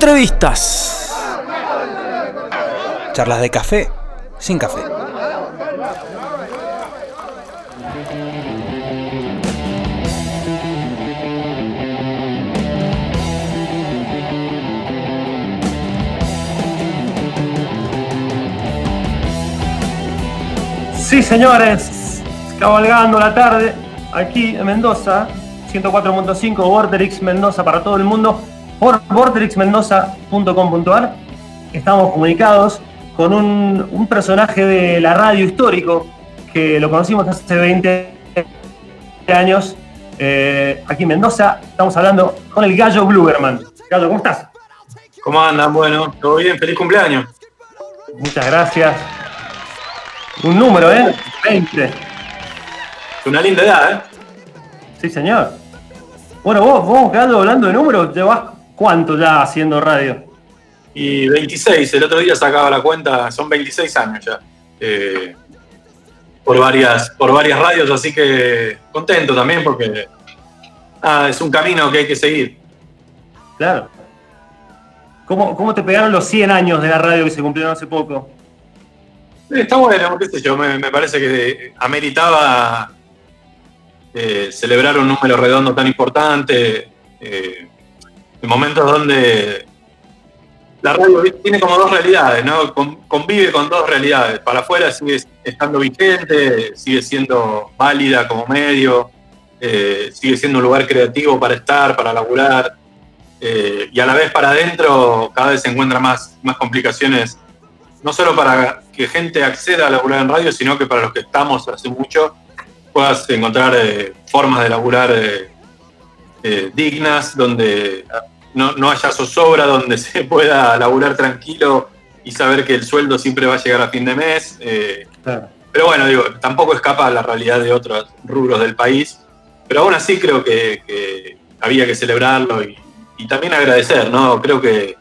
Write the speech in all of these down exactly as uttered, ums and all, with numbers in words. Entrevistas. Charlas de café sin café. Sí, señores, cabalgando la tarde aquí en Mendoza, ciento cuatro punto cinco Vorterix Mendoza para todo el mundo, por Vorterix Mendoza punto com punto ar. Estamos comunicados con un, un personaje de la radio histórico que lo conocimos hace veinte años eh, aquí en Mendoza. Estamos hablando con el Gallo Bluverman. Gallo, ¿cómo estás? ¿Cómo andan? Bueno, todo bien, feliz cumpleaños. Muchas gracias. Un número, ¿eh? veinte. Una linda edad, ¿eh? Sí, señor. Bueno, vos, vos, Gallo, hablando de números, ¿llevas cuánto ya haciendo radio? Y veintiséis, el otro día sacaba la cuenta, son veintiséis años ya, eh, por, varias, por varias radios, así que contento también porque ah, es un camino que hay que seguir. Claro. ¿Cómo, cómo te pegaron los cien años de la radio que se cumplieron hace poco? Está bueno, qué sé yo, me, me parece que ameritaba eh, celebrar un número redondo tan importante, eh, en momentos donde la radio tiene como dos realidades, ¿no? Convive con dos realidades. Para afuera sigue estando vigente, sigue siendo válida como medio, eh, sigue siendo un lugar creativo para estar, para laburar, eh, y a la vez para adentro cada vez se encuentran más, más complicaciones, no solo para que gente acceda a laburar en radio, sino que para los que estamos hace mucho puedas encontrar eh, formas de laburar eh, eh, dignas, donde No, no haya zozobra, donde se pueda laburar tranquilo y saber que el sueldo siempre va a llegar a fin de mes. Eh, claro. Pero bueno, digo, tampoco escapa a la realidad de otros rubros del país. Pero aún así creo que, que había que celebrarlo y, y también agradecer, ¿no? Creo que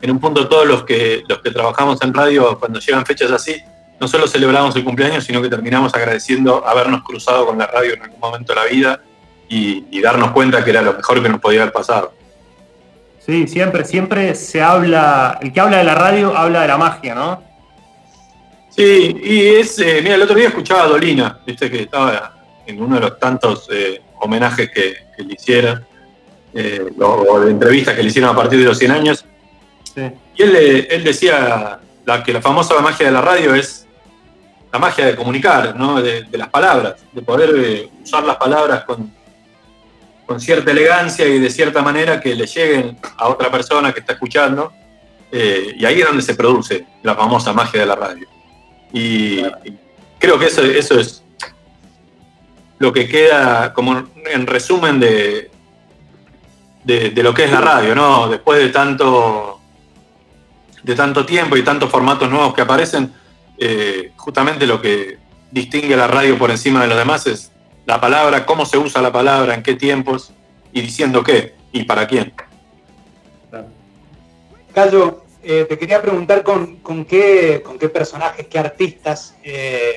en un punto todos los que, los que trabajamos en radio, cuando llegan fechas así, no solo celebramos el cumpleaños, sino que terminamos agradeciendo habernos cruzado con la radio en algún momento de la vida y, y darnos cuenta que era lo mejor que nos podía haber pasado. Sí, siempre, siempre se habla, el que habla de la radio habla de la magia, ¿no? Sí, y es, eh, mira, el otro día escuchaba a Dolina, viste que estaba en uno de los tantos eh, homenajes que, que le hicieron, eh, o, o de entrevistas que le hicieron a partir de los cien años, sí. Y él, él decía la, que la famosa magia de la radio es la magia de comunicar, ¿no? De, de las palabras, de poder eh, usar las palabras con... con cierta elegancia y de cierta manera que le lleguen a otra persona que está escuchando, eh, y ahí es donde se produce la famosa magia de la radio. Y claro, creo que eso, eso es lo que queda como en resumen de, de, de lo que es la radio, ¿no? Después de tanto, de tanto tiempo y tantos formatos nuevos que aparecen, eh, justamente lo que distingue a la radio por encima de los demás es la palabra, cómo se usa la palabra, en qué tiempos, y diciendo qué, y para quién. Gallo, eh, te quería preguntar con, con, qué, con qué personajes, qué artistas eh,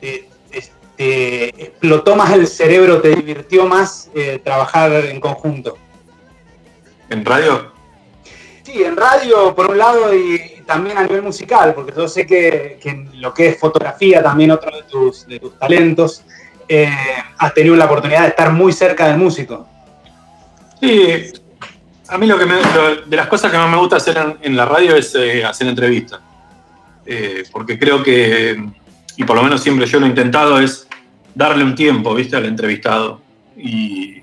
te, te, te explotó más el cerebro, te divirtió más eh, trabajar en conjunto. ¿En radio? Sí, en radio por un lado y también a nivel musical, porque yo sé que, que en lo que es fotografía también otro de tus, de tus talentos. Eh, has tenido la oportunidad de estar muy cerca del músico. Sí, a mí lo que me, lo, de las cosas que más me gusta hacer en, en la radio es eh, hacer entrevistas, eh, porque creo que, y por lo menos siempre yo lo he intentado, es darle un tiempo, ¿viste?, al entrevistado y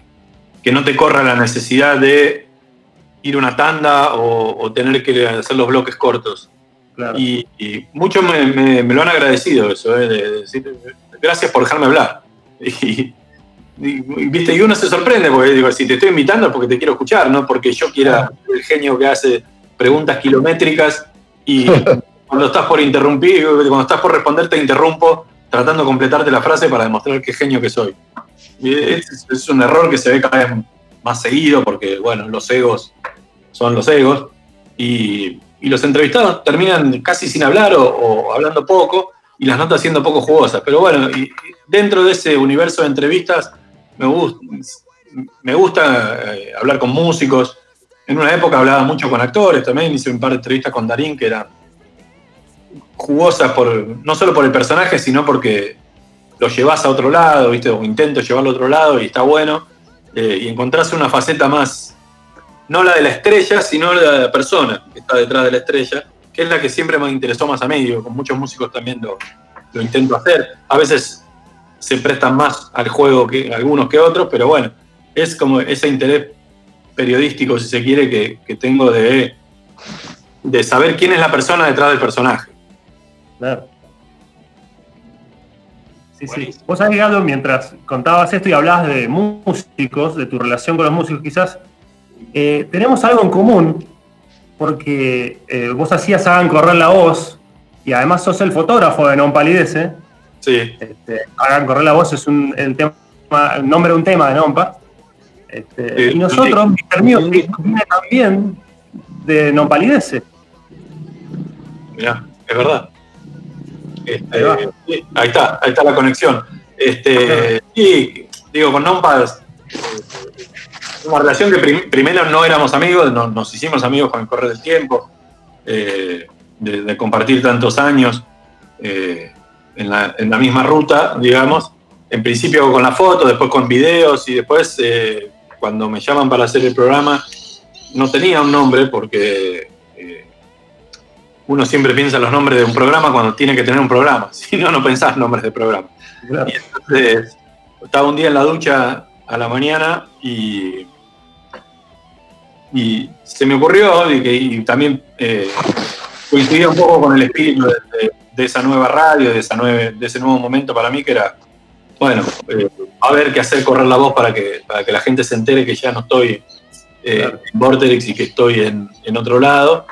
que no te corra la necesidad de ir una tanda o, o tener que hacer los bloques cortos. Claro. Y, y muchos me, me, me lo han agradecido eso, eh, de decir gracias por dejarme hablar. Y, y, ¿viste? Y uno se sorprende porque digo, si te estoy invitando es porque te quiero escuchar, no porque yo quiera ser el genio que hace preguntas kilométricas y cuando estás por interrumpir, cuando estás por responder te interrumpo tratando de completarte la frase para demostrar qué genio que soy. Y es, es un error que se ve cada vez más seguido porque, bueno, los egos son los egos y, y los entrevistados terminan casi sin hablar o, o hablando poco y las notas siendo poco jugosas. Pero bueno, y dentro de ese universo de entrevistas, me gusta, me gusta hablar con músicos, en una época hablaba mucho con actores también, hice un par de entrevistas con Darín que eran jugosas, por, no solo por el personaje, sino porque lo llevas a otro lado, ¿viste? O intento llevarlo a otro lado y está bueno. Eh, y encontrás una faceta más, no la de la estrella, sino la de la persona que está detrás de la estrella, que es la que siempre me interesó más a mí. Digo, con muchos músicos también lo, lo intento hacer. A veces se prestan más al juego que algunos que otros, pero bueno, es como ese interés periodístico, si se quiere, que, que tengo de, de saber quién es la persona detrás del personaje. Claro. Sí, bueno. Sí. Vos sabés, Gallo, mientras contabas esto y hablabas de músicos, de tu relación con los músicos, quizás eh, tenemos algo en común, porque eh, vos hacías Hagan Correr la Voz y además sos el fotógrafo de Nompalidece. Sí. Este, Hagan Correr la Voz es un, el, tema, el nombre de un tema de Nompa. Este, sí, y nosotros, sí. Mister Music, viene también de Nompalidece. Mirá, es verdad. Este, ahí, sí, ahí está, ahí está la conexión. Este, y digo, con Nompas, una relación que prim- primero no éramos amigos, no, nos hicimos amigos con el correr del tiempo, eh, de, de compartir tantos años eh, en, la, en la misma ruta, digamos. En principio con la foto, después con videos y después eh, cuando me llaman para hacer el programa no tenía un nombre porque... Eh, uno siempre piensa los nombres de un programa cuando tiene que tener un programa, si no, no pensás nombres de programa. Claro. Y entonces, estaba un día en la ducha a la mañana y, y se me ocurrió, y, y también eh, coincidía un poco con el espíritu de, de, de esa nueva radio, de, esa nueve, de ese nuevo momento para mí, que era, bueno, eh, a ver qué hacer correr la voz para que, para que la gente se entere que ya no estoy eh, claro. en Vorterix y que estoy en, en otro lado.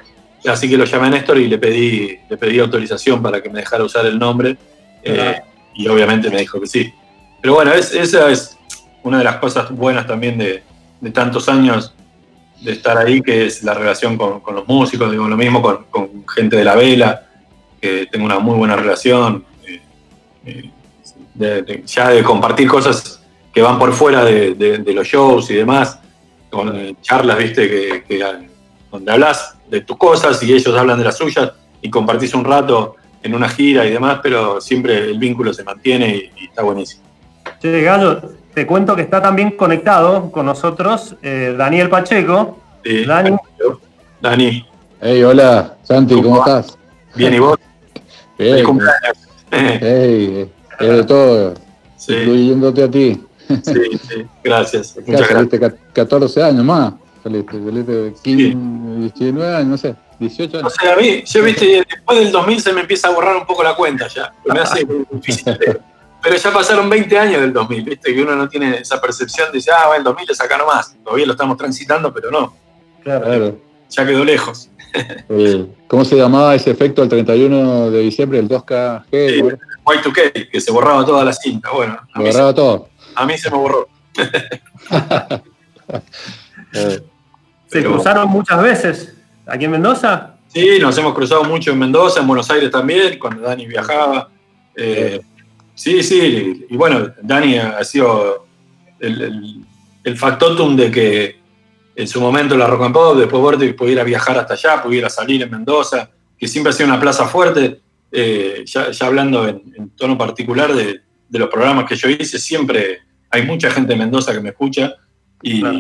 Así que lo llamé a Néstor y le pedí, le pedí autorización para que me dejara usar el nombre. Eh, y obviamente me dijo que sí. Pero bueno, es, esa es una de las cosas buenas también de, de tantos años de estar ahí, que es la relación con, con los músicos. Digo, lo mismo con, con gente de La Vela, que tengo una muy buena relación. Eh, eh, de, de, ya de compartir cosas que van por fuera de, de, de los shows y demás. Con eh, charlas, viste, que, que donde hablas de tus cosas y ellos hablan de las suyas y compartís un rato en una gira y demás, pero siempre el vínculo se mantiene y, y está buenísimo. Che, Gallo, te cuento que está también conectado con nosotros eh, Daniel Pacheco. Sí, Dani. Dani. Hey, hola, Santi, ¿cómo, ¿cómo estás? Bien, ¿y vos? Bien. Hey, es de todo, sí. Incluyéndote a ti. Sí, sí, gracias. Muchas gracias. catorce años más. quince, sí. diecinueve años, no sé, dieciocho años. O sea, a mí, yo viste, después del dos mil se me empieza a borrar un poco la cuenta ya. Me hace difícil. Pero ya pasaron veinte años del dos mil, viste, que uno no tiene esa percepción de, ah, bueno, el dos mil es acá nomás. Todavía lo estamos transitando, pero no. Claro. claro. Ya quedó lejos. Eh, ¿Cómo se llamaba ese efecto el treinta y uno de diciembre, el dos K G? Sí, ¿no? Y dos K, que se borraba toda la cinta. Bueno, a mí borraba se, todo. A mí se me borró. eh. ¿Se Pero, cruzaron muchas veces aquí en Mendoza? Sí, nos hemos cruzado mucho en Mendoza, en Buenos Aires también, cuando Dani viajaba. Eh, sí, sí, y bueno, Dani ha sido el, el, el factotum de que en su momento la Rock and Pop, después Vorterix pudiera viajar hasta allá, pudiera salir en Mendoza, que siempre ha sido una plaza fuerte, eh, ya, ya hablando en, en tono particular de, de los programas que yo hice, siempre hay mucha gente de Mendoza que me escucha y... Claro.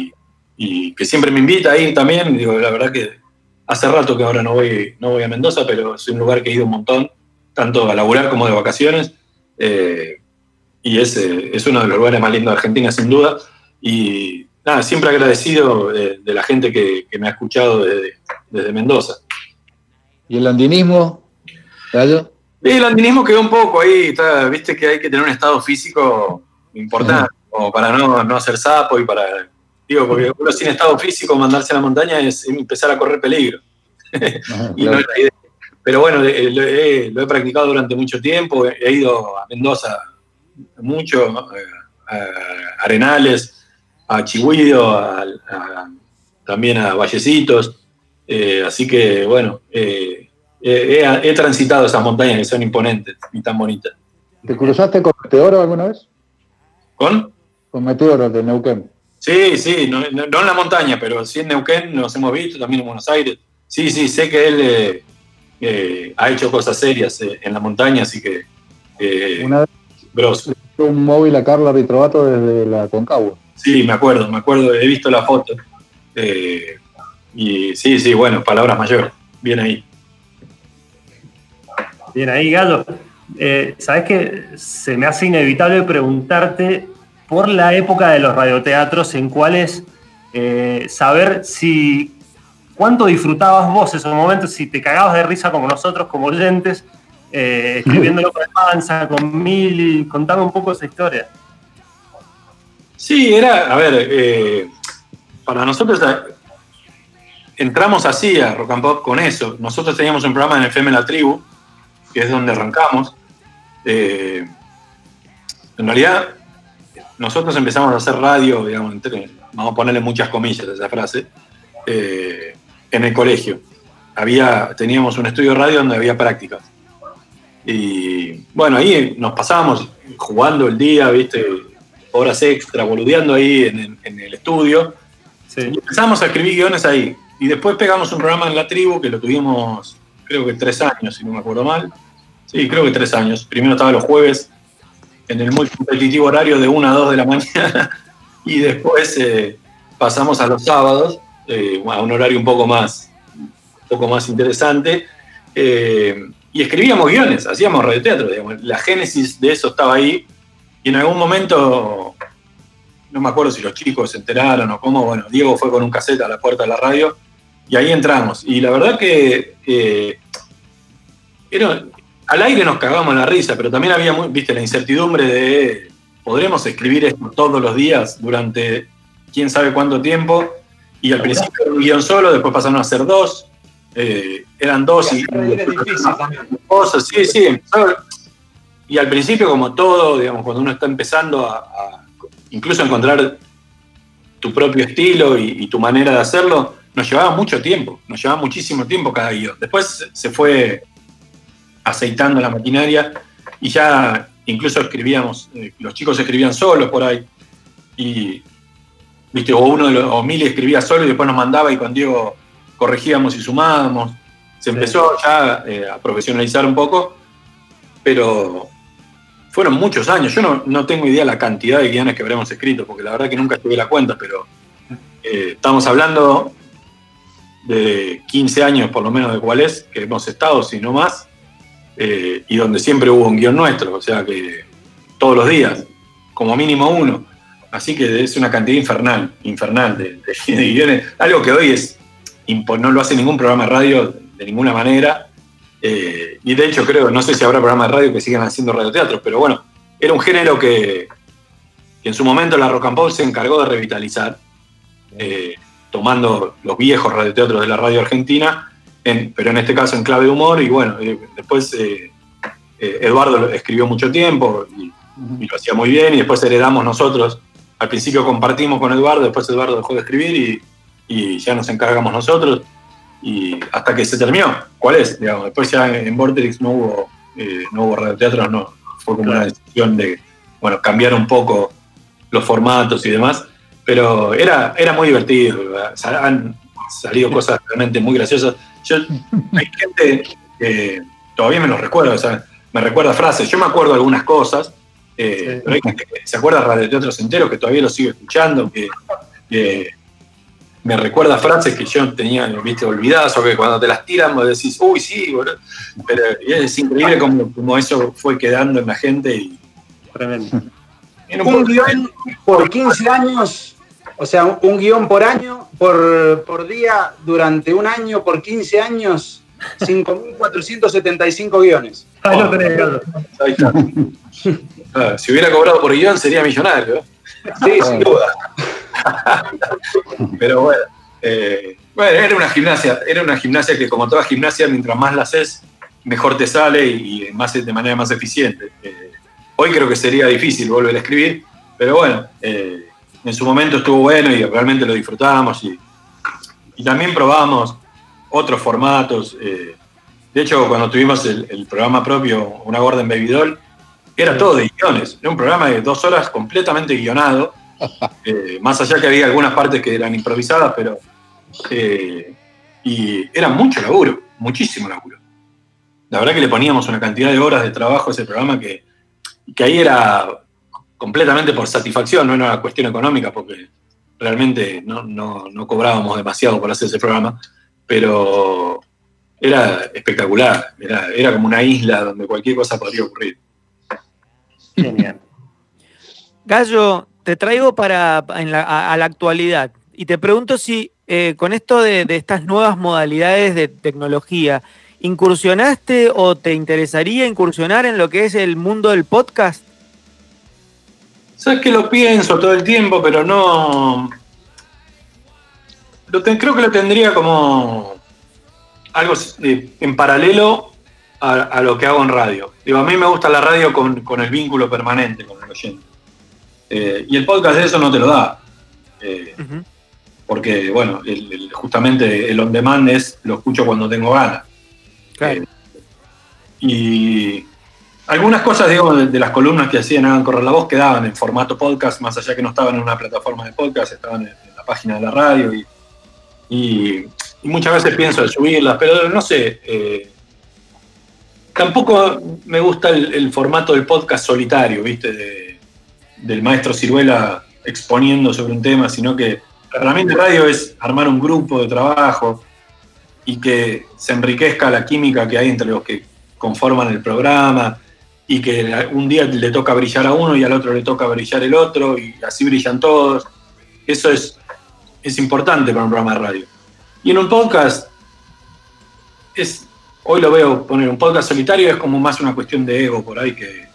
Y que siempre me invita ahí también. Digo, la verdad que hace rato que ahora no voy, no voy a Mendoza, pero es un lugar que he ido un montón, tanto a laburar como de vacaciones. Eh, y es, es uno de los lugares más lindos de Argentina, sin duda. Y nada, siempre agradecido de, de la gente que, que me ha escuchado desde, desde Mendoza. ¿Y el andinismo, Gallo? Sí, el andinismo quedó un poco ahí. Está, viste que hay que tener un estado físico importante, sí. Como para no, no hacer sapo y para... Digo, porque uno sin estado físico mandarse a la montaña es empezar a correr peligro. Ah, y claro. No es la idea. Pero bueno, lo he, lo he practicado durante mucho tiempo, he ido a Mendoza mucho, a Arenales, a Chihuido, a, a, también a Vallecitos. Eh, así que bueno, eh, he, he transitado esas montañas que son imponentes y tan bonitas. ¿Te cruzaste con Meteoro alguna vez? ¿Con? Con Meteoro de Neuquén. Sí, sí, no, no en la montaña, pero sí en Neuquén nos hemos visto, también en Buenos Aires. Sí, sí, sé que él eh, eh, ha hecho cosas serias eh, en la montaña, así que... Eh, Una vez bros. Le dio un móvil a Carla Ritrovato desde la Concagua. Sí, me acuerdo, me acuerdo, he visto la foto. Eh, y sí, sí, bueno, palabras mayores, bien ahí. Bien ahí, Gallo. Eh, ¿Sabés qué? Se me hace inevitable preguntarte por la época de los radioteatros en cuáles eh, saber si cuánto disfrutabas vos esos momentos, si te cagabas de risa como nosotros, como oyentes, eh, escribiéndolo con panza, con mil. Contame un poco esa historia. Sí, era, a ver, eh, para nosotros entramos así a Rock and Pop con eso. Nosotros teníamos un programa en F M La Tribu, que es donde arrancamos. Eh, en realidad, nosotros empezamos a hacer radio, digamos, entre, vamos a ponerle muchas comillas a esa frase, eh, en el colegio. Había, teníamos un estudio de radio donde había prácticas. Y bueno, ahí nos pasábamos jugando el día, ¿viste? Horas extra, boludeando ahí en el, en el estudio. Sí. Y empezamos a escribir guiones ahí. Y después pegamos un programa en La Tribu que lo tuvimos, creo que tres años, si no me acuerdo mal. Sí, creo que tres años. Primero estaba los jueves, en el muy competitivo horario de una a dos de la mañana, y después eh, pasamos a los sábados, eh, a un horario un poco más, un poco más interesante, eh, y escribíamos guiones, hacíamos radioteatro, digamos. La génesis de eso estaba ahí, y en algún momento, no me acuerdo si los chicos se enteraron o cómo, bueno, Diego fue con un cassette a la puerta de la radio, y ahí entramos, y la verdad que eh, era... Al aire nos cagamos la risa, pero también había, muy, viste, la incertidumbre de ¿podremos escribir esto todos los días durante quién sabe cuánto tiempo? Y al principio era un guión solo, después pasaron a ser dos, eh, eran dos y... cosas, sí, sí. Y al principio, como todo, digamos, cuando uno está empezando a, a incluso encontrar tu propio estilo y, y tu manera de hacerlo, nos llevaba mucho tiempo, nos llevaba muchísimo tiempo cada guión. Después se fue... aceitando la maquinaria y ya incluso escribíamos, eh, los chicos escribían solos por ahí y viste, o uno de los, o Mili escribía solo y después nos mandaba y con Diego corregíamos y sumábamos. Se empezó sí. ya eh, a profesionalizar un poco, pero fueron muchos años. Yo no, no tengo idea la cantidad de guiones que habremos escrito, porque la verdad que nunca tuve la cuenta, pero eh, estamos hablando de quince años por lo menos de cuáles que hemos estado, si no más. Eh, y donde siempre hubo un guión nuestro, o sea que todos los días, como mínimo uno. Así que es una cantidad infernal, infernal de, de, de guiones. Algo que hoy es no lo hace ningún programa de radio de ninguna manera. Eh, y de hecho creo, no sé si habrá programas de radio que sigan haciendo radioteatros, pero bueno, era un género que, que en su momento la Rock and Pop se encargó de revitalizar, eh, tomando los viejos radioteatros de la radio argentina. En, pero en este caso en clave de humor, y bueno, eh, después eh, eh, Eduardo escribió mucho tiempo y, y lo hacía muy bien, y después heredamos nosotros, al principio compartimos con Eduardo, después Eduardo dejó de escribir y, y ya nos encargamos nosotros, y hasta que se terminó, ¿cuál es? Digamos, después ya en, en Vorterix no hubo, eh, no hubo radioteatros, no, fue como claro. Una decisión de, bueno, cambiar un poco los formatos y demás, pero era, era muy divertido, ¿verdad? Han salido cosas realmente muy graciosas. Yo, hay gente que eh, todavía me los recuerda, o sea, me recuerda frases, yo me acuerdo algunas cosas, eh, sí. Pero hay gente que se acuerda de radioteatros enteros que todavía los sigo escuchando, que eh, me recuerda frases que yo tenía, viste, olvidadas, o que cuando te las tiran vos decís, uy, sí, boludo. Pero es increíble como, como eso fue quedando en la gente. Y, tremendo. Un guión por quince años, o sea, un guión por año. Por, por día, durante un año, por quince años, cinco mil cuatrocientos setenta y cinco guiones. Ah, no tenés guión. Ahí está. Ah, si hubiera cobrado por guión sería millonario. Sí, sin duda. Pero bueno, eh, bueno, era una gimnasia, era una gimnasia que como toda gimnasia, mientras más la haces, mejor te sale y más, de manera más eficiente. Eh, hoy creo que sería difícil volver a escribir, pero bueno... Eh, en su momento estuvo bueno y realmente lo disfrutábamos y, y también probábamos otros formatos. Eh, de hecho, cuando tuvimos el, el programa propio, Una Gorda en Bebidol, era todo de guiones. Era un programa de dos horas completamente guionado, eh, más allá que había algunas partes que eran improvisadas, pero eh, y era mucho laburo, muchísimo laburo. La verdad que le poníamos una cantidad de horas de trabajo a ese programa que, que ahí era completamente por satisfacción, no era una cuestión económica, porque realmente no, no, no cobrábamos demasiado por hacer ese programa, pero era espectacular, era, era como una isla donde cualquier cosa podría ocurrir. Genial. Gallo, te traigo para, en la, a, a la actualidad y te pregunto si eh, con esto de, de estas nuevas modalidades de tecnología, ¿incursionaste o te interesaría incursionar en lo que es el mundo del podcast? Sabes que lo pienso todo el tiempo, pero no... Lo ten, creo que lo tendría como algo en paralelo a, a lo que hago en radio. Digo, a mí me gusta la radio con, con el vínculo permanente con el oyente. Eh, y el podcast de eso no te lo da. Eh, uh-huh. Porque, bueno, el, el, justamente el on demand es lo escucho cuando tengo ganas. Claro. Eh, y algunas cosas, digo, de, de las columnas que hacían Hagan Correr la Voz quedaban en formato podcast, más allá que no estaban en una plataforma de podcast, estaban en, en la página de la radio y, y, y muchas veces pienso en subirlas, pero no sé, eh, tampoco me gusta el, el formato del podcast solitario, viste, de, del maestro Ciruela exponiendo sobre un tema, sino que la herramienta de radio es armar un grupo de trabajo y que se enriquezca la química que hay entre los que conforman el programa y que un día le toca brillar a uno y al otro le toca brillar el otro y así brillan todos. Eso es, es importante para un programa de radio. Y en un podcast, es, hoy lo veo poner un podcast solitario, es como más una cuestión de ego por ahí. que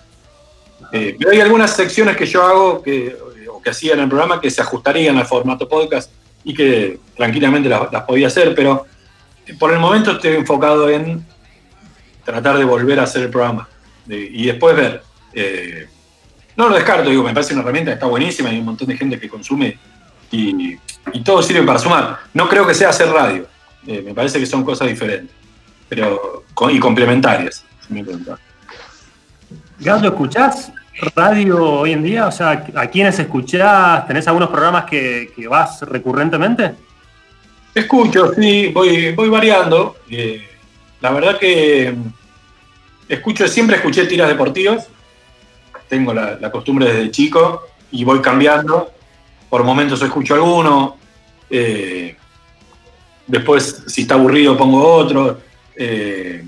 eh, Pero hay algunas secciones que yo hago que, o que hacía en el programa que se ajustarían al formato podcast y que tranquilamente las, las podía hacer, pero por el momento estoy enfocado en tratar de volver a hacer el programa de, y después ver. Eh, no lo descarto, digo, me parece una herramienta que está buenísima, hay un montón de gente que consume y, y todo sirve para sumar. No creo que sea hacer radio, eh, me parece que son cosas diferentes pero y complementarias. Si me preguntan. Gallo, ¿escuchás radio hoy en día? O sea, ¿a quiénes escuchás? ¿Tenés algunos programas que, que vas recurrentemente? Escucho, sí, voy, voy variando. Eh, la verdad que escucho, siempre escuché tiras deportivas. Tengo la, la costumbre desde chico y voy cambiando. Por momentos escucho alguno. Eh, después, si está aburrido, pongo otro. Eh,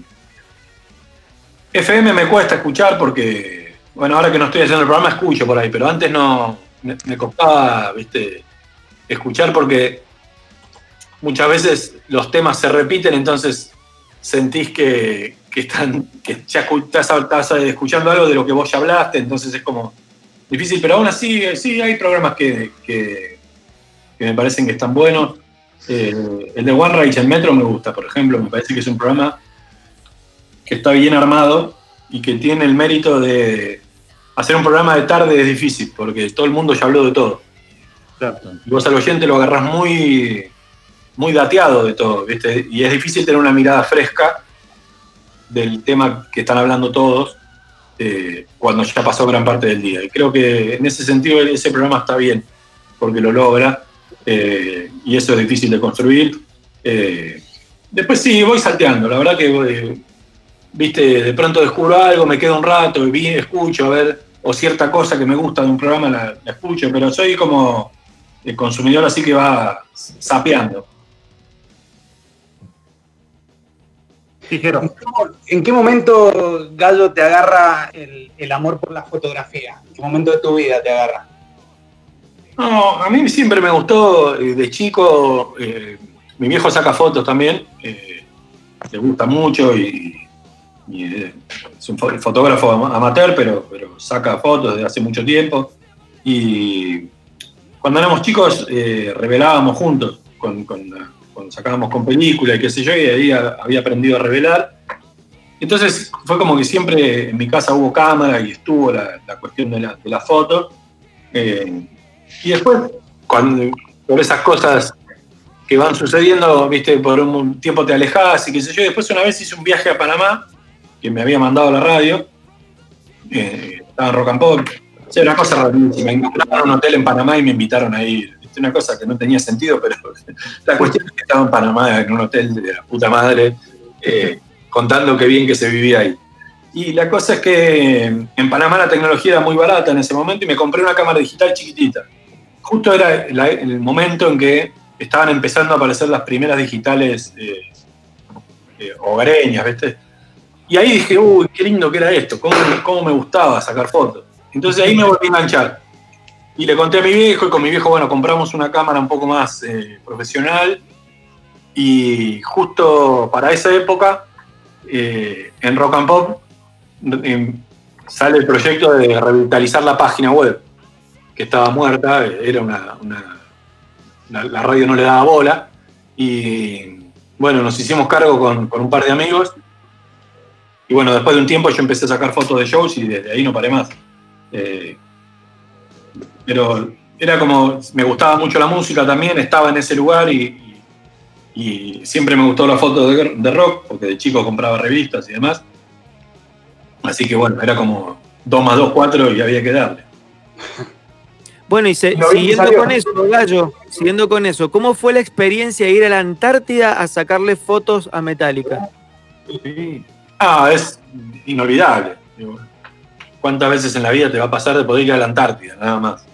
F M me cuesta escuchar porque, bueno, ahora que no estoy haciendo el programa escucho por ahí, pero antes no me, me costaba, viste, escuchar porque muchas veces los temas se repiten, entonces sentís que, que, están, que ya estás, estás escuchando algo de lo que vos ya hablaste, entonces es como difícil, pero aún así sí hay programas que, que, que me parecen que están buenos. Eh, el de One Race en Metro me gusta, por ejemplo, me parece que es un programa que está bien armado y que tiene el mérito de hacer un programa de tarde es difícil, porque todo el mundo ya habló de todo. Exacto. Vos al oyente lo agarrás muy... muy dateado de todo, ¿viste? Y es difícil tener una mirada fresca del tema que están hablando todos eh, cuando ya pasó gran parte del día. Y creo que en ese sentido ese programa está bien, porque lo logra, eh, y eso es difícil de construir. Eh, después sí, voy salteando, la verdad que, eh, viste, de pronto descubro algo, me quedo un rato, y escucho, a ver, o cierta cosa que me gusta de un programa la, la escucho, pero soy como el consumidor así que va sapeando. ¿En qué momento, Gallo, te agarra el, el amor por la fotografía? ¿En qué momento de tu vida te agarra? No, a mí siempre me gustó, de chico, eh, mi viejo saca fotos también, eh, le gusta mucho y, y eh, es un fotógrafo amateur, pero, pero saca fotos desde hace mucho tiempo. Y cuando éramos chicos eh, revelábamos juntos con... con la, cuando sacábamos con película y qué sé yo, y ahí había aprendido a revelar. Entonces fue como que siempre en mi casa hubo cámara y estuvo la, la cuestión de la, de la foto. Eh, y después, cuando, por esas cosas que van sucediendo, viste, por un tiempo te alejás y qué sé yo, y después una vez hice un viaje a Panamá, que me había mandado la radio, eh, estaba en Rock and Pop, Sí, una cosa rarísima. Encontraron un hotel en Panamá y me invitaron a ir. Una cosa que no tenía sentido, pero la cuestión es que estaba en Panamá, en un hotel de la puta madre, eh, contando qué bien que se vivía ahí. Y la cosa es que en Panamá la tecnología era muy barata en ese momento y me compré una cámara digital chiquitita. Justo era la, el momento en que estaban empezando a aparecer las primeras digitales eh, eh, hogareñas, ¿viste? Y ahí dije, uy, qué lindo que era esto, cómo, cómo me gustaba sacar fotos. Entonces ahí me volví a enganchar. Y le conté a mi viejo, y con mi viejo, bueno, compramos una cámara un poco más eh, profesional. Y justo para esa época, eh, en Rock and Pop, eh, sale el proyecto de revitalizar la página web, que estaba muerta, era una, una, una la radio no le daba bola. Y bueno, nos hicimos cargo con, con un par de amigos. Y bueno, después de un tiempo yo empecé a sacar fotos de shows y desde ahí no paré más. Eh, pero era como, me gustaba mucho la música también, estaba en ese lugar y, y, y siempre me gustó la foto de, de rock, porque de chico compraba revistas y demás. Así que bueno, era como dos más dos, cuatro y había que darle. Bueno, y se, siguiendo salió. con eso, Gallo, siguiendo con eso, ¿cómo fue la experiencia de ir a la Antártida a sacarle fotos a Metallica? Sí. Ah, es inolvidable. ¿Cuántas veces en la vida te va a pasar de poder ir a la Antártida, nada más?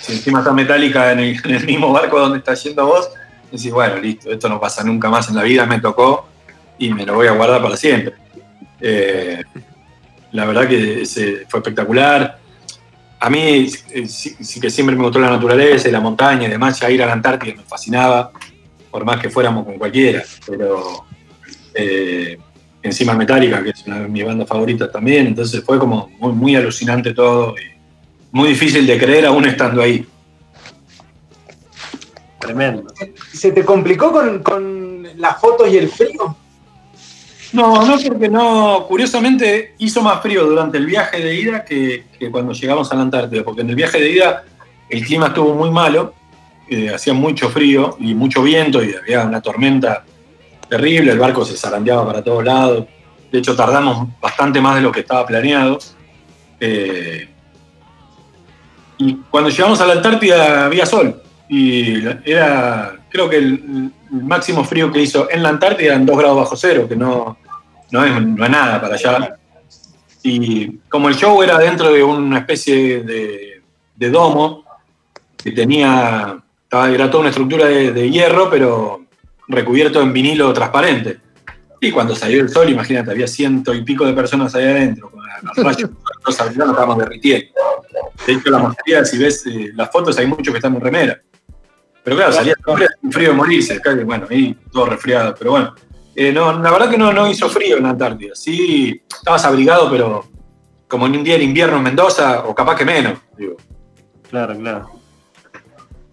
Si encima está Metallica en el, en el mismo barco donde estás yendo vos, decís, bueno, listo, esto no pasa nunca más en la vida, me tocó y me lo voy a guardar para siempre. Eh, la verdad que ese fue espectacular. A mí sí, sí que siempre me gustó la naturaleza, la montaña y demás, ya ir a la Antártida me fascinaba, por más que fuéramos con cualquiera, pero... Eh, encima Metallica, que es una de mis bandas favoritas también, entonces fue como muy, muy alucinante todo, y muy difícil de creer aún estando ahí. Tremendo. ¿Se te complicó con, con las fotos y el frío? No, no, porque no, curiosamente hizo más frío durante el viaje de ida que, que cuando llegamos a la Antártida, porque en el viaje de ida el clima estuvo muy malo, eh, hacía mucho frío y mucho viento y había una tormenta terrible, el barco se zarandeaba para todos lados, de hecho tardamos bastante más de lo que estaba planeado. Eh, y cuando llegamos a la Antártida había sol, y era, creo que el, el máximo frío que hizo en la Antártida eran dos grados bajo cero, que no, no, es, no es nada para allá. Y como el show era dentro de una especie de, de domo, que tenía, era toda una estructura de, de hierro, pero recubierto en vinilo transparente. Y cuando salió el sol, imagínate, había ciento y pico de personas ahí adentro, con los rayos, los aviones estábamos derritiendo. De hecho, la mayoría, si ves eh, las fotos, hay muchos que están en remera. Pero claro, salía un frío de morirse, bueno, ahí todo resfriado, pero bueno. Eh, no, la verdad que no, no hizo frío en la Antártida, sí, estabas abrigado, pero como en un día de invierno en Mendoza, o capaz que menos, digo. Claro, claro.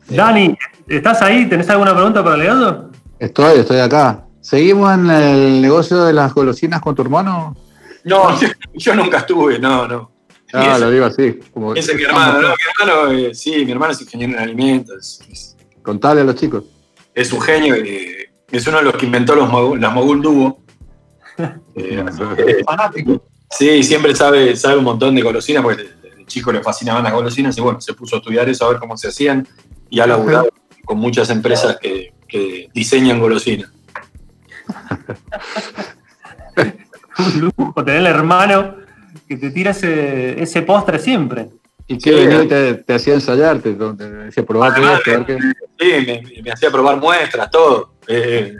Dani, ¿estás ahí? ¿Tenés alguna pregunta para Leandro? Estoy, estoy acá. ¿Seguimos en el negocio de las golosinas con tu hermano? No, yo, yo nunca estuve, no, no. Ah, lo digo así. Como ese es mi hermano, no, mi hermano, eh, sí, mi hermano es ingeniero en alimentos. Es, contale a los chicos. Es un genio, eh, es uno de los que inventó los, las Mogul Duo. Eh, eh, fanático. Sí, siempre sabe, sabe un montón de golosinas, porque el chico le fascinaban las golosinas y bueno, se puso a estudiar eso, a ver cómo se hacían y ha laburado con muchas empresas que... que diseñan golosinas. Un lujo tener el hermano que te tira ese, ese postre siempre. Y que sí, te, te hacía ensayarte, te decía probar todo esto. Me, que... Sí, me, me hacía probar muestras, todo. Eh,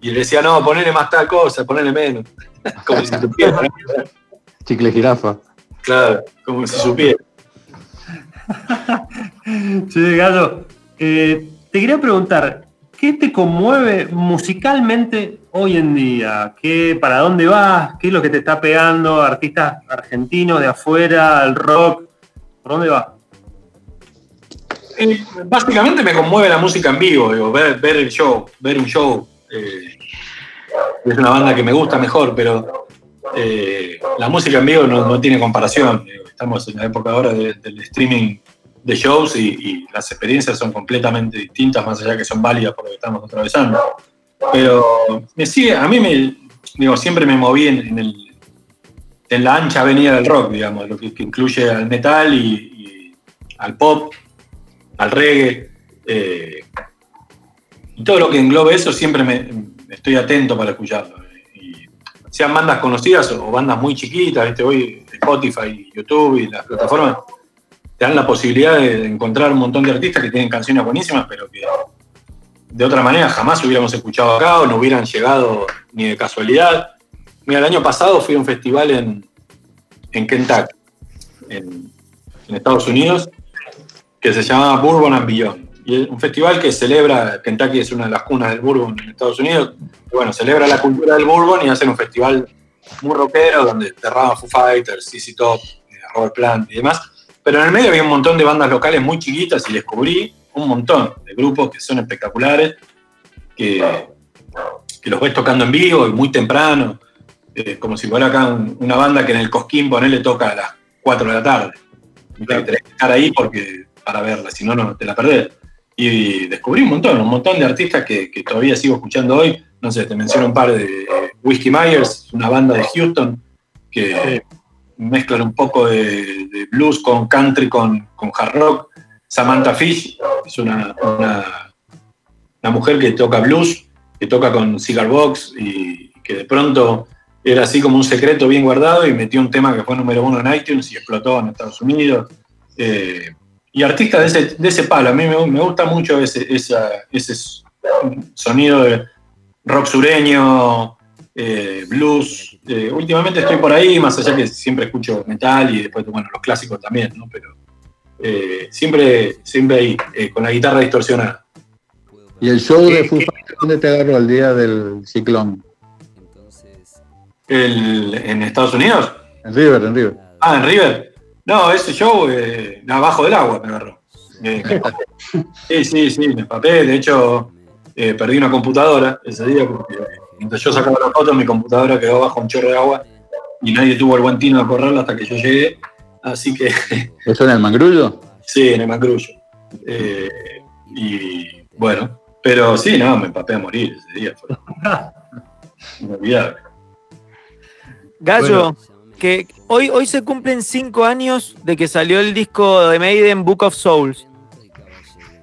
y le decía, no, ponele más tal cosa, ponele menos. Como si supiera. Chicle jirafa. Claro, como si supiera. Sí, Gallo. Eh, Te quería preguntar, ¿qué te conmueve musicalmente hoy en día? ¿Qué, ¿Para dónde vas? ¿Qué es lo que te está pegando? ¿Artistas argentinos de afuera? ¿El rock? ¿Por dónde vas? Eh, básicamente me conmueve la música en vivo, digo, ver, ver el show, ver un show. Eh, es una banda que me gusta mejor, pero eh, la música en vivo no, no tiene comparación. Estamos en la época ahora de, del streaming de shows y, y las experiencias son completamente distintas, más allá que son válidas por lo que estamos atravesando. Pero me sigue, a mí me, digo, siempre me moví en, en, el, en la ancha avenida del rock, digamos, lo que, que incluye al metal y, y al pop, al reggae, eh, y todo lo que englobe eso siempre me, estoy atento para escucharlo. Y sean bandas conocidas o bandas muy chiquitas, ¿viste? Hoy Spotify, YouTube y las plataformas te dan la posibilidad de encontrar un montón de artistas que tienen canciones buenísimas, pero que de otra manera jamás hubiéramos escuchado acá o no hubieran llegado ni de casualidad. Mira, el año pasado fui a un festival en, en Kentucky, en, en Estados Unidos, que se llamaba Bourbon and Beyond. Y es un festival que celebra, Kentucky es una de las cunas del bourbon en Estados Unidos, y bueno, celebra la cultura del bourbon y hacen un festival muy rockero donde cerraban Foo Fighters, C C Top, Robert Plant y demás. Pero en el medio había un montón de bandas locales muy chiquitas y descubrí un montón de grupos que son espectaculares, que, que los ves tocando en vivo y muy temprano, eh, como si fuera acá un, una banda que en el Cosquín ponele toca a las cuatro de la tarde. Claro. Tenés que estar ahí porque, para verla, si no, no te la perdés. Y descubrí un montón, un montón de artistas que, que todavía sigo escuchando hoy. No sé, te menciono un par de eh, Whiskey Myers, una banda de Houston, que eh, mezclan un poco de, de blues con country, con, con hard rock. Samantha Fish es una, una, una mujer que toca blues, que toca con cigar box y que de pronto era así como un secreto bien guardado y metió un tema que fue número uno en iTunes y explotó en Estados Unidos. Eh, Y artistas de ese, de ese palo, a mí me, me gusta mucho ese, esa, ese sonido de rock sureño, eh, blues. Eh, últimamente estoy por ahí, más allá que siempre escucho metal y después, bueno, los clásicos también, ¿no? Pero eh, siempre, siempre ahí, eh, con la guitarra distorsionada. ¿Y el show de Foo Fighters dónde te agarró el día del ciclón? ¿El, ¿En Estados Unidos? En River, en River. Ah, en River. No, ese show, eh, abajo del agua me agarró. Eh, sí, sí, sí, me empapé. De hecho, eh, perdí una computadora ese día porque mientras yo sacaba la foto, mi computadora quedó bajo un chorro de agua y nadie tuvo el guantino a correrla hasta que yo llegué. Así que... ¿Eso en el mangrullo? Sí, en el mangrullo. Eh, y bueno, pero sí, no, me empapé a morir ese día. Fue inolvidable. Gallo... Bueno, que hoy, hoy se cumplen cinco años de que salió el disco de Maiden, Book of Souls.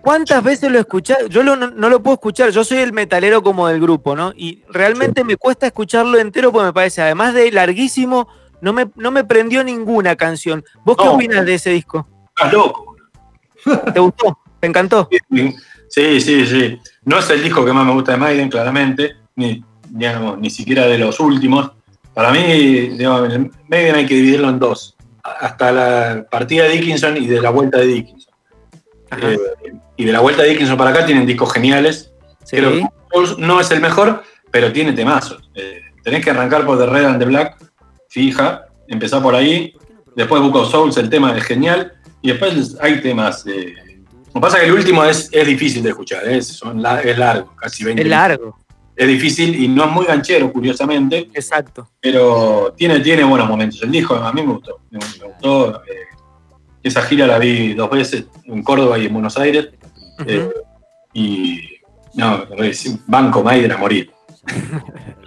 ¿Cuántas veces lo escuchás? Yo lo, no, no lo puedo escuchar, yo soy el metalero como del grupo, ¿no? Y realmente me cuesta escucharlo entero porque me parece, además de larguísimo, no me, no me prendió ninguna canción. ¿Vos no, qué opinas de ese disco? Estás loco. ¿Te gustó? ¿Te encantó? Sí, sí, sí. No es el disco que más me gusta de Maiden, claramente, ni, digamos, ni siquiera de los últimos. Para mí, digamos, Maiden hay que dividirlo en dos, hasta la partida de Dickinson y de la vuelta de Dickinson. Eh, y de la vuelta de Dickinson para acá tienen discos geniales. Sí. Creo que no es el mejor, pero tiene temazos. Eh, tenés que arrancar por The Red and the Black, fija, empezar por ahí, después Book of Souls, el tema es genial, y después hay temas... Eh, lo que pasa es que el último es, es difícil de escuchar, es, son la, es largo, casi veinte minutos. Es largo. Es difícil y no es muy ganchero, curiosamente. Exacto. Pero tiene, tiene buenos momentos. El disco a mí me gustó. Me gustó. Eh, esa gira la vi dos veces en Córdoba y en Buenos Aires. Eh, uh-huh. Y no, banco Maiden a morir.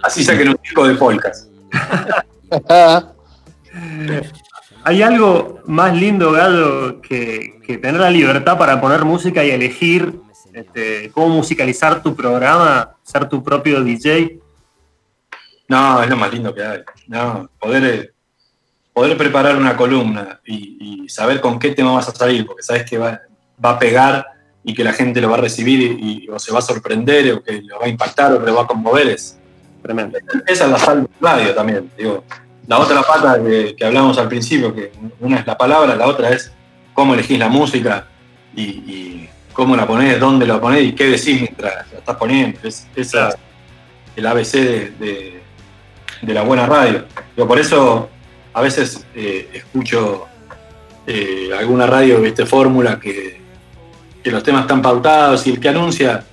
Así saquen un disco de polcas. Hay algo más lindo, Gallo, que, que tener la libertad para poner música y elegir. Este, ¿Cómo musicalizar tu programa? ¿Ser tu propio D J? No, es lo más lindo que hay. No, poder, poder preparar una columna y, y saber con qué tema vas a salir, porque sabes que va, va a pegar y que la gente lo va a recibir y, y o se va a sorprender o que lo va a impactar o que lo va a conmover. Es tremendo. Esa es la sal del radio también. Digo, la otra pata que, que hablamos al principio, que una es la palabra, la otra es cómo elegís la música y... y cómo la ponés, dónde la ponés y qué decís mientras la estás poniendo. Es, es la, el A B C de, de, de la buena radio. Yo por eso a veces eh, escucho eh, alguna radio, viste, fórmula que, que los temas están pautados y el que anuncia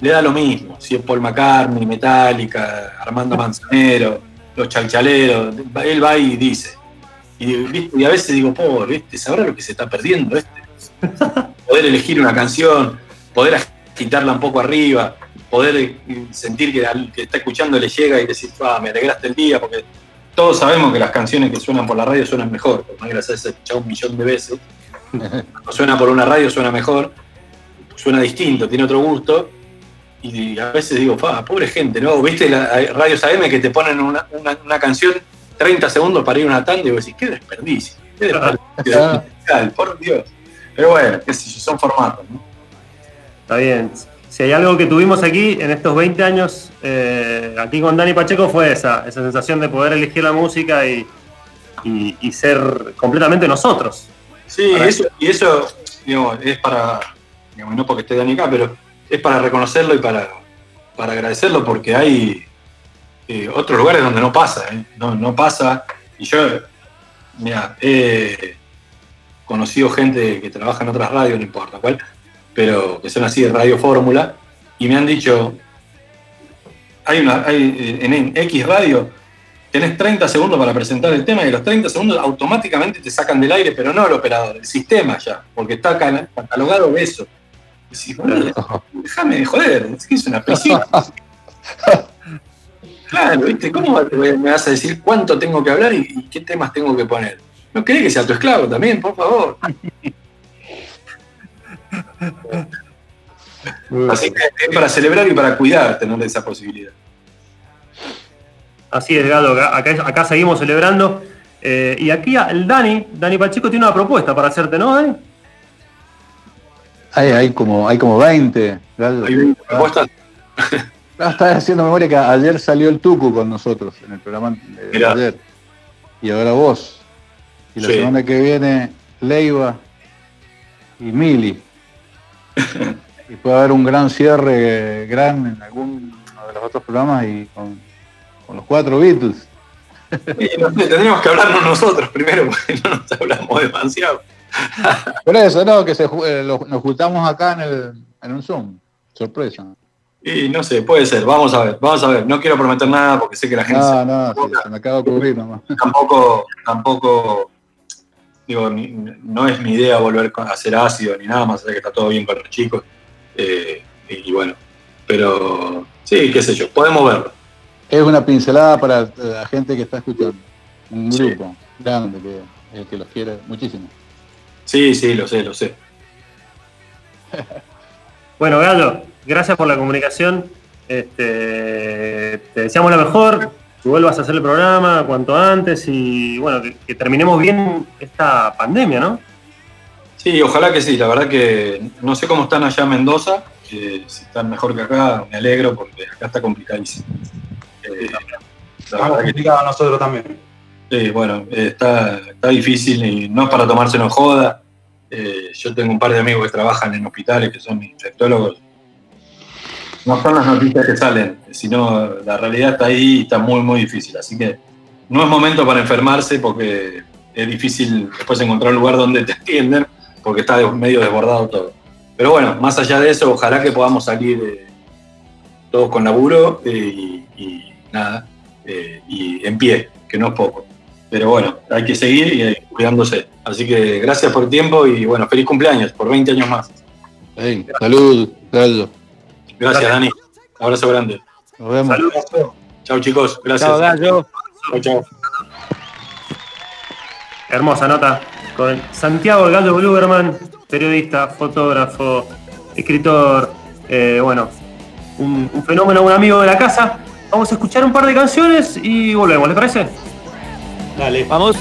le da lo mismo. Si es Paul McCartney, Metallica, Armando Manzanero, los Chalchaleros, él va y dice. Y, ¿viste? Y a veces digo, pobre, ¿viste? ¿Sabrá lo que se está perdiendo este? Poder elegir una canción, poder agitarla un poco arriba, poder sentir que al que está escuchando le llega y decir, ah, me alegraste el día porque todos sabemos que las canciones que suenan por la radio suenan mejor, por más que las hayas escuchado un millón de veces. Cuando suena por una radio suena mejor, suena distinto, tiene otro gusto. Y a veces digo, fa, pobre gente, ¿no? ¿Viste las radios A M que te ponen una, una, una canción treinta segundos para ir a una tanda? Y vos decís, qué desperdicio, qué desperdicio, por Dios. Pero bueno, qué sé yo, son formatos, ¿no? Está bien. Si hay algo que tuvimos aquí en estos veinte años, eh, aquí con Dani Pacheco, fue esa, esa sensación de poder elegir la música y, y, y ser completamente nosotros. Sí, eso, y eso, digamos, es para, digamos, no porque esté Dani acá, pero es para reconocerlo y para, para agradecerlo, porque hay eh, otros lugares donde no pasa, ¿eh? no, no pasa. Y yo, mira, he conocido gente que trabaja en otras radios, no importa cuál, pero que son así de Radio Fórmula, y me han dicho, hay una, hay, en, en X radio tenés treinta segundos para presentar el tema, y los treinta segundos automáticamente te sacan del aire, pero no el operador, el sistema ya, porque está catalogado eso. Decís, déjame de joder, es que es una piscina. Claro, ¿viste? ¿Cómo me vas a decir cuánto tengo que hablar y, y qué temas tengo que poner? ¿No querés que sea tu esclavo también, por favor? Así que es para celebrar y para cuidar tener esa posibilidad. Así es, Galo, acá, acá seguimos celebrando. Eh, y aquí el Dani, Dani Pacheco tiene una propuesta para hacerte, ¿no, Dani? Hay, hay, como, hay como veinte, Galo. Hay veinte propuestas. Ah, estás haciendo memoria que ayer salió el Tucu con nosotros en el programa de ayer. Y ahora vos. Y la sí. semana que viene, Leiva y Mili. Y puede haber un gran cierre, gran en alguno de los otros programas y con, con los cuatro Beatles. Sí, no sé, tendríamos que hablarnos nosotros primero porque no nos hablamos demasiado. Por eso, no, que se, eh, lo, nos juntamos acá en, el, en un Zoom. Sorpresa. Y no sé, puede ser, vamos a ver, vamos a ver. No quiero prometer nada porque sé que la gente... No, no, se, se me acaba de ocurrir nomás. Tampoco, tampoco... Digo, ni, no es mi idea volver a hacer ácido ni nada, más allá que está todo bien con los chicos. Eh, y, y bueno, pero sí, qué sé yo, podemos verlo. Es una pincelada para la gente que está escuchando. Un grupo sí. grande que, el que los quiere muchísimo. Sí, sí, lo sé, lo sé. Bueno, Gallo, gracias por la comunicación. Este, te deseamos lo mejor. Que vuelvas a hacer el programa cuanto antes y, bueno, que, que terminemos bien esta pandemia, ¿no? Sí, ojalá que sí. La verdad que no sé cómo están allá en Mendoza. Eh, si están mejor que acá, me alegro porque acá está complicadísimo. Eh, Estamos complicados que... nosotros también. Sí, bueno, eh, está, está difícil y no es para tomárselo en joda. Eh, yo tengo un par de amigos que trabajan en hospitales, que son infectólogos. No son las noticias que salen, sino la realidad está ahí y está muy, muy difícil. Así que no es momento para enfermarse porque es difícil después encontrar un lugar donde te atiendan porque está medio desbordado todo. Pero bueno, más allá de eso, ojalá que podamos salir eh, todos con laburo eh, y, y nada, eh, y en pie, que no es poco. Pero bueno, hay que seguir y eh, cuidándose. Así que gracias por el tiempo y bueno, feliz cumpleaños por veinte años más. Hey, salud, Gallo. Gracias, Dani. Abrazo grande. Nos vemos. Saludos. Chau, chicos. Gracias. Chau, Gallo. Chau, chau. Hermosa nota con Santiago Gallo Bluverman, periodista, fotógrafo, escritor. Eh, bueno, un, un fenómeno, un amigo de la casa. Vamos a escuchar un par de canciones y volvemos, ¿les parece? Dale. Vamos.